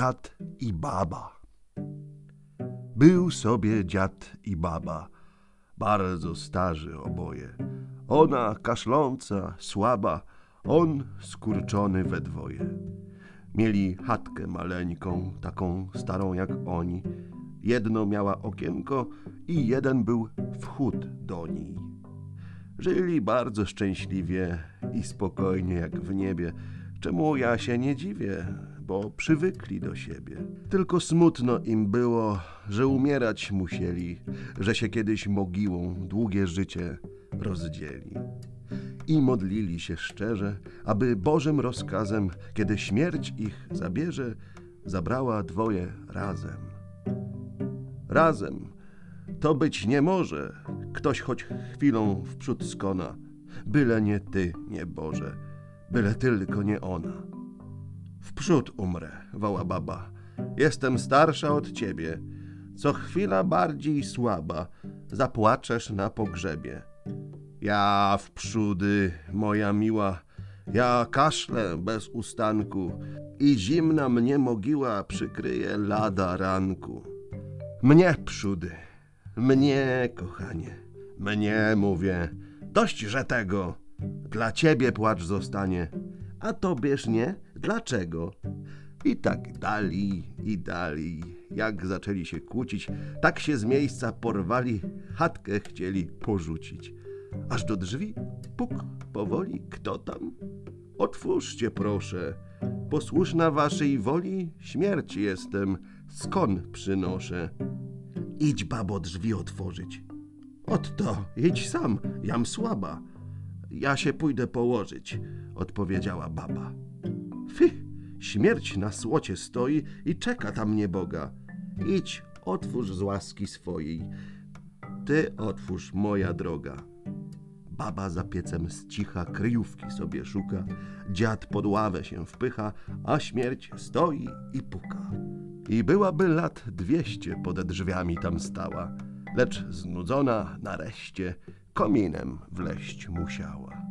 Dziad i Baba. Był sobie dziad i baba, bardzo starzy oboje. Ona kaszląca, słaba, on skurczony we dwoje. Mieli chatkę maleńką, taką starą jak oni. Jedno miała okienko i jeden był wchód do niej. Żyli bardzo szczęśliwie i spokojnie jak w niebie, czemu ja się nie dziwię, bo przywykli do siebie. Tylko smutno im było, że umierać musieli, że się kiedyś mogiłą długie życie rozdzieli. I modlili się szczerze, aby Bożym rozkazem, kiedy śmierć ich zabierze, zabrała dwoje razem. Razem to być nie może, ktoś choć chwilą wprzód skona, byle nie ty, nie Boże, byle tylko nie ona. Wprzód umrę, woła baba, jestem starsza od ciebie, co chwila bardziej słaba, zapłaczesz na pogrzebie. Ja wprzódy, moja miła, ja kaszlę bez ustanku i zimna mnie mogiła przykryje lada ranku. Mnie wprzódy, mnie kochanie, mnie mówię, dość że tego, dla ciebie płacz zostanie, a tobież nie, dlaczego? I tak dali, i dali, jak zaczęli się kłócić, tak się z miejsca porwali, chatkę chcieli porzucić. Aż do drzwi puk powoli, kto tam? Otwórzcie proszę, posłuszna waszej woli, śmierć jestem, skon przynoszę. Idź babo drzwi otworzyć. Otto, idź sam, jam słaba. Ja się pójdę położyć, odpowiedziała baba. Fych, śmierć na słocie stoi i czeka tam nieboga. Idź, otwórz z łaski swojej. Ty otwórz, moja droga. Baba za piecem z cicha kryjówki sobie szuka, dziad pod ławę się wpycha, a śmierć stoi i puka. I byłaby lat 200 pod drzwiami tam stała, lecz znudzona nareszcie kominem wleść musiała.